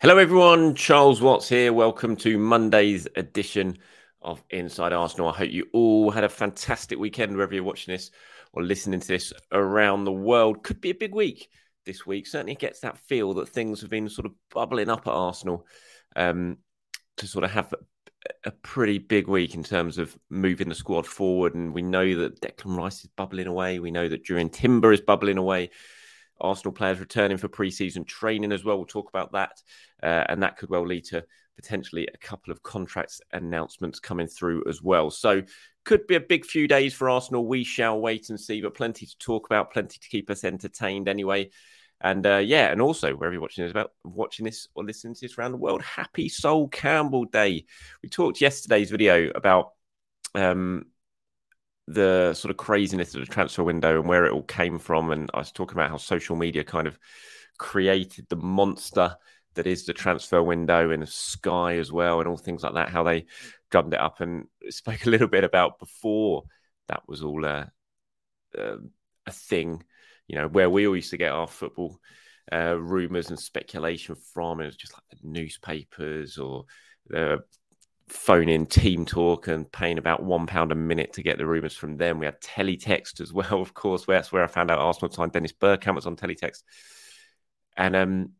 Hello everyone, Charles Watts here. Welcome to Monday's edition of Inside Arsenal. I hope you all had a fantastic weekend wherever you're watching this or listening to this around the world. Could be a big week this week. Certainly gets that feel that things have been sort of bubbling up at Arsenal to sort of have a pretty big week in terms of moving the squad forward. And we know that Declan Rice is bubbling away. We know that Jurrien Timber is bubbling away. Arsenal players returning for pre-season training as well. We'll talk about that. And that could well lead to potentially a couple of contracts announcements coming through as well. So could be a big few days for Arsenal. We shall wait and see, but plenty to talk about, plenty to keep us entertained anyway. And and also wherever you're watching this or listening to this around the world, happy Sol Campbell Day. We talked yesterday's video about the sort of craziness of the transfer window and where it all came from. And I was talking about how social media kind of created the monster that is the transfer window and the Sky as well and all things like that, how they drummed it up, and spoke a little bit about before that was all a thing, you know, where we all used to get our football rumours and speculation from. It was just like the newspapers or the phone in team talk and paying about £1 a minute to get the rumours from them. We had teletext as well, of course. That's where I found out Arsenal signed Dennis Bergkamp was on teletext. And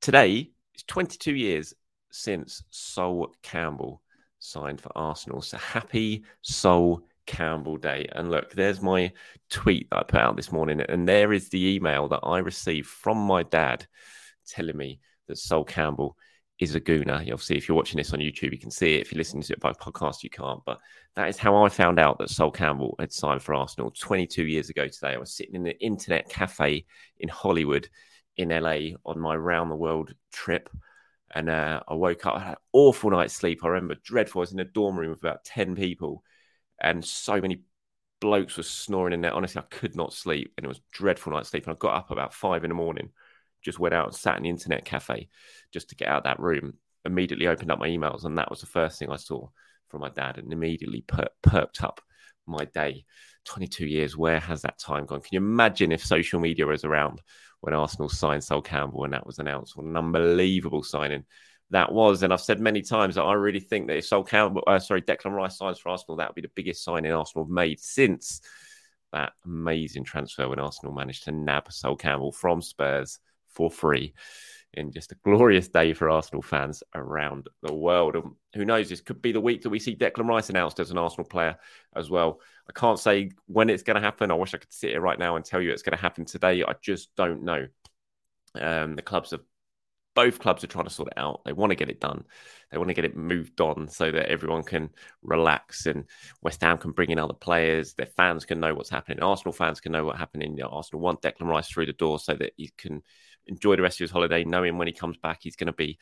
today, it's 22 years since Sol Campbell signed for Arsenal. So happy Sol Campbell Day. And look, there's my tweet that I put out this morning. And there is the email that I received from my dad telling me that Sol Campbell is a gooner. Obviously, if you're watching this on YouTube, you can see it. If you're listening to it by podcast, you can't. But that is how I found out that Sol Campbell had signed for Arsenal 22 years ago today. I was sitting in the internet cafe in Hollywood in LA on my round the world trip. And I woke up, I had an awful night's sleep. I remember dreadful. I was in a dorm room with about 10 people and so many blokes were snoring in there. Honestly, I could not sleep and it was a dreadful night's sleep. And I got up about 5 a.m. just went out and sat in the internet cafe just to get out of that room, immediately opened up my emails. And that was the first thing I saw from my dad and immediately perked up my day. 22 years, where has that time gone? Can you imagine if social media was around when Arsenal signed Sol Campbell and that was announced? What an unbelievable signing that was. And I've said many times that I really think that if Declan Rice signs for Arsenal, that would be the biggest signing Arsenal have made since that amazing transfer when Arsenal managed to nab Sol Campbell from Spurs for free in just a glorious day for Arsenal fans around the world. And who knows, this could be the week that we see Declan Rice announced as an Arsenal player as well. I can't say when it's going to happen. I wish I could sit here right now and tell you it's going to happen today. I just don't know. Both clubs are trying to sort it out. They want to get it done. They want to get it moved on so that everyone can relax and West Ham can bring in other players. Their fans can know what's happening. Arsenal fans can know what's happening. Arsenal want Declan Rice through the door so that he can enjoy the rest of his holiday, knowing when he comes back, he's going to be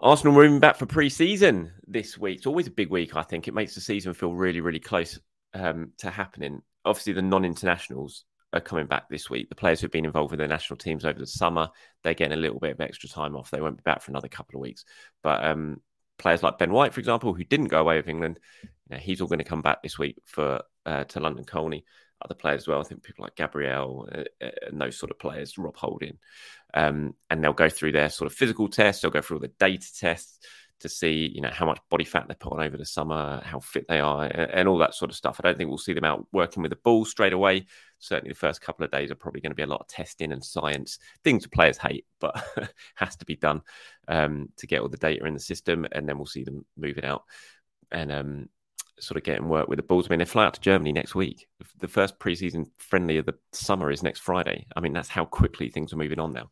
Arsenal moving back for pre-season this week. It's always a big week, I think. It makes the season feel really, really close to happening. Obviously, the non-internationals are coming back this week. The players who've been involved with their national teams over the summer, they're getting a little bit of extra time off. They won't be back for another couple of weeks. But players like Ben White, for example, who didn't go away with England, you know, he's all going to come back this week for to London Colney. Other players as well. I think people like Gabriel and those sort of players, Rob Holding. And they'll go through their sort of physical tests. They'll go through all the data tests to see, you know, how much body fat they put on over the summer, how fit they are, and all that sort of stuff. I don't think we'll see them out working with the ball straight away. Certainly the first couple of days are probably going to be a lot of testing and science, things the players hate, but has to be done to get all the data in the system. And then we'll see them moving out and sort of getting work with the balls. I mean, they fly out to Germany next week. The first preseason friendly of the summer is next Friday. I mean, that's how quickly things are moving on now,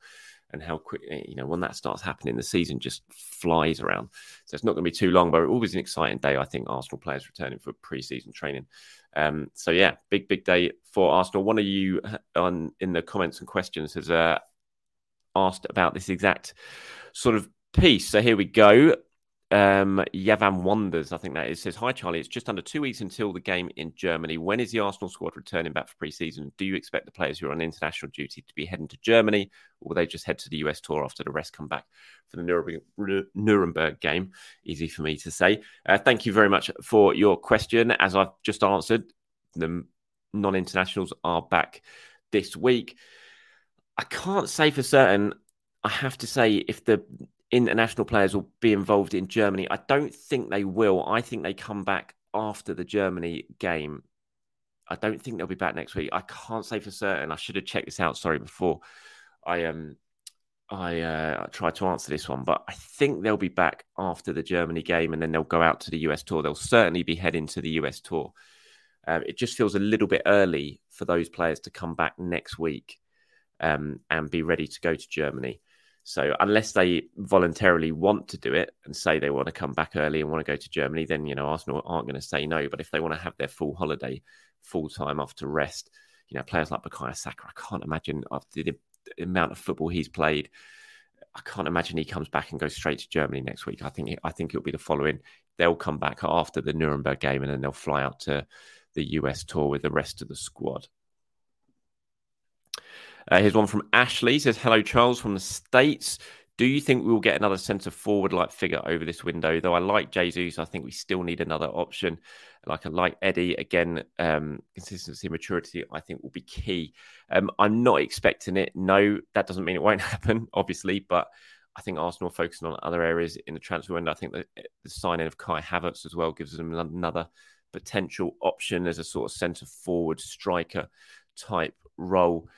and how quickly, you know, when that starts happening, the season just flies around. So it's not going to be too long, but always an exciting day, I think, Arsenal players returning for preseason training. So yeah, big, big day for Arsenal. One of you in the comments and questions has asked about this exact sort of piece. So here we go. Yavan Wonders, I think that is, says, "Hi Charlie, it's just under 2 weeks until the game in Germany. When is the Arsenal squad returning back for pre-season? Do you expect the players who are on international duty to be heading to Germany, or will they just head to the US tour after the rest come back for the Nuremberg game?" Easy for me to say. Thank you very much for your question. As I've just answered, the non-internationals are back this week. I can't say for certain, I have to say, if the international players will be involved in Germany. I don't think they will. I think they come back after the Germany game. I don't think they'll be back next week. I can't say for certain. I should have checked this out, sorry, before I tried to answer this one, but I think they'll be back after the Germany game, and then they'll go out to the US tour. They'll certainly be heading to the US tour. It just feels a little bit early for those players to come back next week and be ready to go to Germany. So unless they voluntarily want to do it and say they want to come back early and want to go to Germany, then, you know, Arsenal aren't going to say no. But if they want to have their full holiday, full time off to rest, you know, players like Bukayo Saka, I can't imagine, after the amount of football he's played, I can't imagine he comes back and goes straight to Germany next week. I think it'll be the following. They'll come back after the Nuremberg game, and then they'll fly out to the US tour with the rest of the squad. Here's one from Ashley. Says, "Hello, Charles from the States. Do you think we will get another centre-forward-like figure over this window? Though I like Jesus, I think we still need another option. Like Eddie, again, consistency and maturity, I think, will be key." I'm not expecting it. No, that doesn't mean it won't happen, obviously, but I think Arsenal are focusing on other areas in the transfer window. I think the signing of Kai Havertz as well gives them another potential option as a sort of centre-forward striker type role.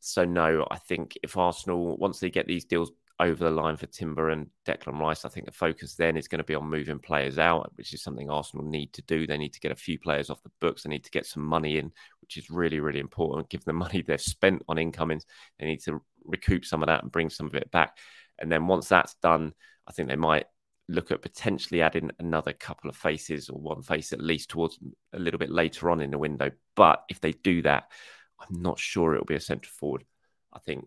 So no, I think if Arsenal, once they get these deals over the line for Timber and Declan Rice, I think the focus then is going to be on moving players out, which is something Arsenal need to do. They need to get a few players off the books. They need to get some money in which is really, really important. Given the money they've spent on incomings, they need to recoup some of that and bring some of it back. And then once that's done, I think they might look at potentially adding another couple of faces, or one face at least, towards a little bit later on in the window. But if they do that, I'm not sure it'll be a centre forward. I think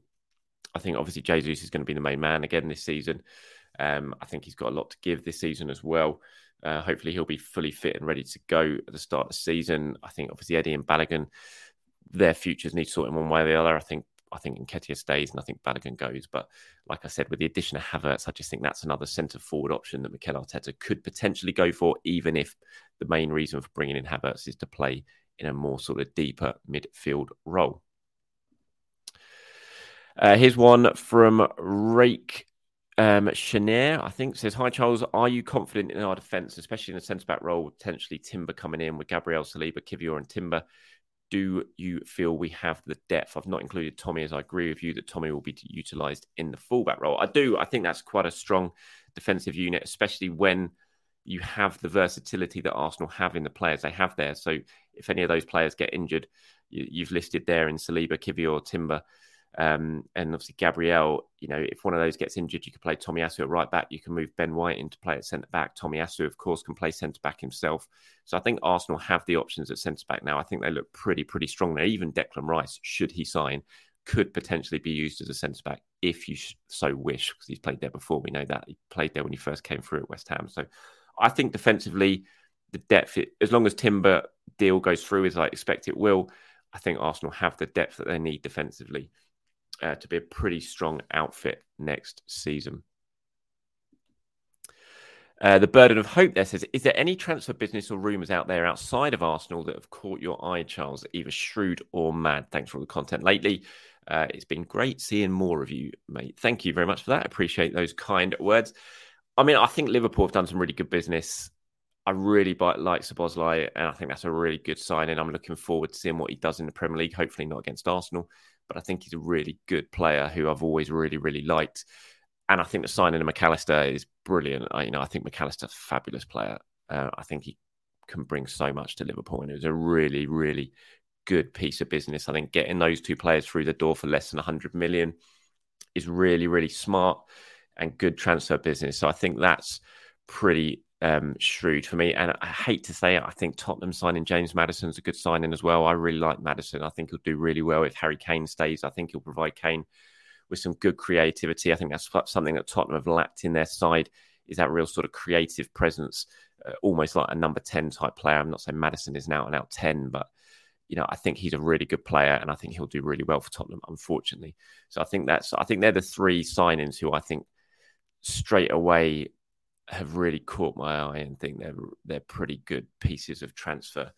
obviously Jesus is going to be the main man again this season. I think he's got a lot to give this season as well. Hopefully he'll be fully fit and ready to go at the start of the season. I think obviously Eddie and Balogun, their futures need sorting one way or the other. I think Nketiah stays and I think Balogun goes. But like I said, with the addition of Havertz, I just think that's another centre-forward option that Mikel Arteta could potentially go for, even if the main reason for bringing in Havertz is to play in a more sort of deeper midfield role. Here's one from Rake Chenier, I think, says, "Hi, Charles. Are you confident in our defence, especially in the centre-back role, with potentially Timber coming in with Gabriel Saliba, Kiwior and Timber? Do you feel we have the depth? I've not included Tommy, as I agree with you that Tommy will be utilised in the fullback role." I do. I think that's quite a strong defensive unit, especially when you have the versatility that Arsenal have in the players they have there. So if any of those players get injured, you've listed there in Saliba, Kiwior, Timber, and obviously Gabriel. You know, if one of those gets injured, you can play Tomiyasu at right back. You can move Ben White in to play at centre-back. Tomiyasu, of course, can play centre-back himself. So I think Arsenal have the options at centre-back now. I think they look pretty strong there. Even Declan Rice, should he sign, could potentially be used as a centre-back if you so wish, because he's played there before. We know that. He played there when he first came through at West Ham. So I think defensively, the depth, as long as Timber deal goes through as I expect it will, I think Arsenal have the depth that they need defensively to be a pretty strong outfit next season. The Burden of Hope there says, "Is there any transfer business or rumours out there outside of Arsenal that have caught your eye, Charles, either shrewd or mad? Thanks for all the content lately. It's been great seeing more of you, mate." Thank you very much for that. I appreciate those kind words. I mean, I think Liverpool have done some really good business. I really like Szoboszlai, and I think that's a really good signing. I'm looking forward to seeing what he does in the Premier League, hopefully not against Arsenal. But I think he's a really good player who I've always really liked. And I think the signing of McAllister is brilliant. I think McAllister's a fabulous player. I think he can bring so much to Liverpool, and it was a really good piece of business. I think getting those two players through the door for less than 100 million is really smart and good transfer business. So I think that's pretty shrewd for me. And I hate to say it, I think Tottenham signing James Madison is a good signing as well. I really like Madison. I think he'll do really well if Harry Kane stays. I think he'll provide Kane with some good creativity. I think that's something that Tottenham have lacked in their side, is that real sort of creative presence, almost like a number 10 type player. I'm not saying Madison is an out-and-out 10, but I think he's a really good player, and I think he'll do really well for Tottenham, unfortunately. So I think they're the three signings who I think straight away have really caught my eye and think they're pretty good pieces of transfer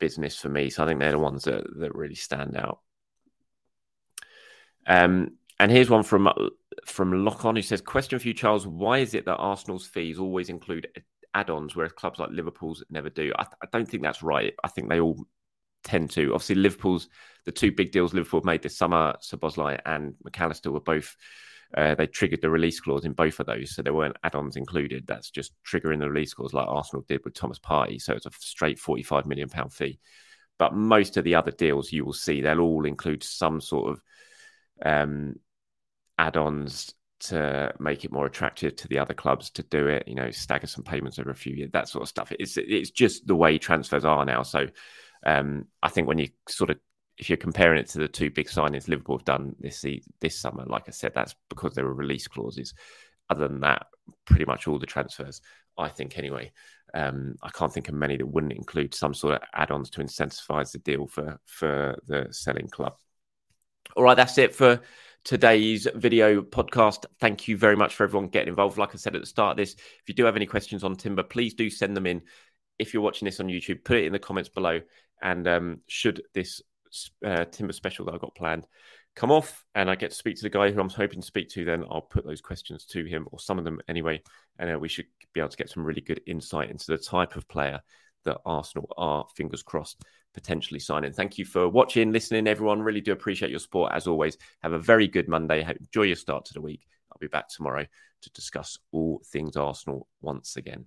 business for me. So I think they're the ones that really stand out. And here's one from Lock-On, who says, "Question for you, Charles. Why is it that Arsenal's fees always include add-ons, whereas clubs like Liverpool's never do?" I don't think that's right. I think they all tend to. Obviously, the two big deals Liverpool made this summer, Szoboszlai and McAllister, were both... they triggered the release clause in both of those, so there weren't add-ons included. That's just triggering the release clause like Arsenal did with Thomas Partey, so it's a straight £45 million fee. But most of the other deals you will see, they'll all include some sort of add-ons to make it more attractive to the other clubs to do it, stagger some payments over a few years, that sort of stuff. It's just the way transfers are now. So I think when you sort of, if you're comparing it to the two big signings Liverpool have done this summer, like I said, that's because there were release clauses. Other than that, pretty much all the transfers, I think anyway, I can't think of many that wouldn't include some sort of add-ons to incentivize the deal for the selling club. All right, that's it for today's video podcast. Thank you very much for everyone getting involved. Like I said at the start of this, if you do have any questions on Timber, please do send them in. If you're watching this on YouTube, put it in the comments below. And should this Timber special that I've got planned come off and I get to speak to the guy who I'm hoping to speak to, then I'll put those questions to him, or some of them anyway, and we should be able to get some really good insight into the type of player that Arsenal are, fingers crossed, potentially signing. Thank you for watching, listening, everyone. Really do appreciate your support as always. Have a very good Monday. Enjoy your start to the week. I'll be back tomorrow to discuss all things Arsenal once again.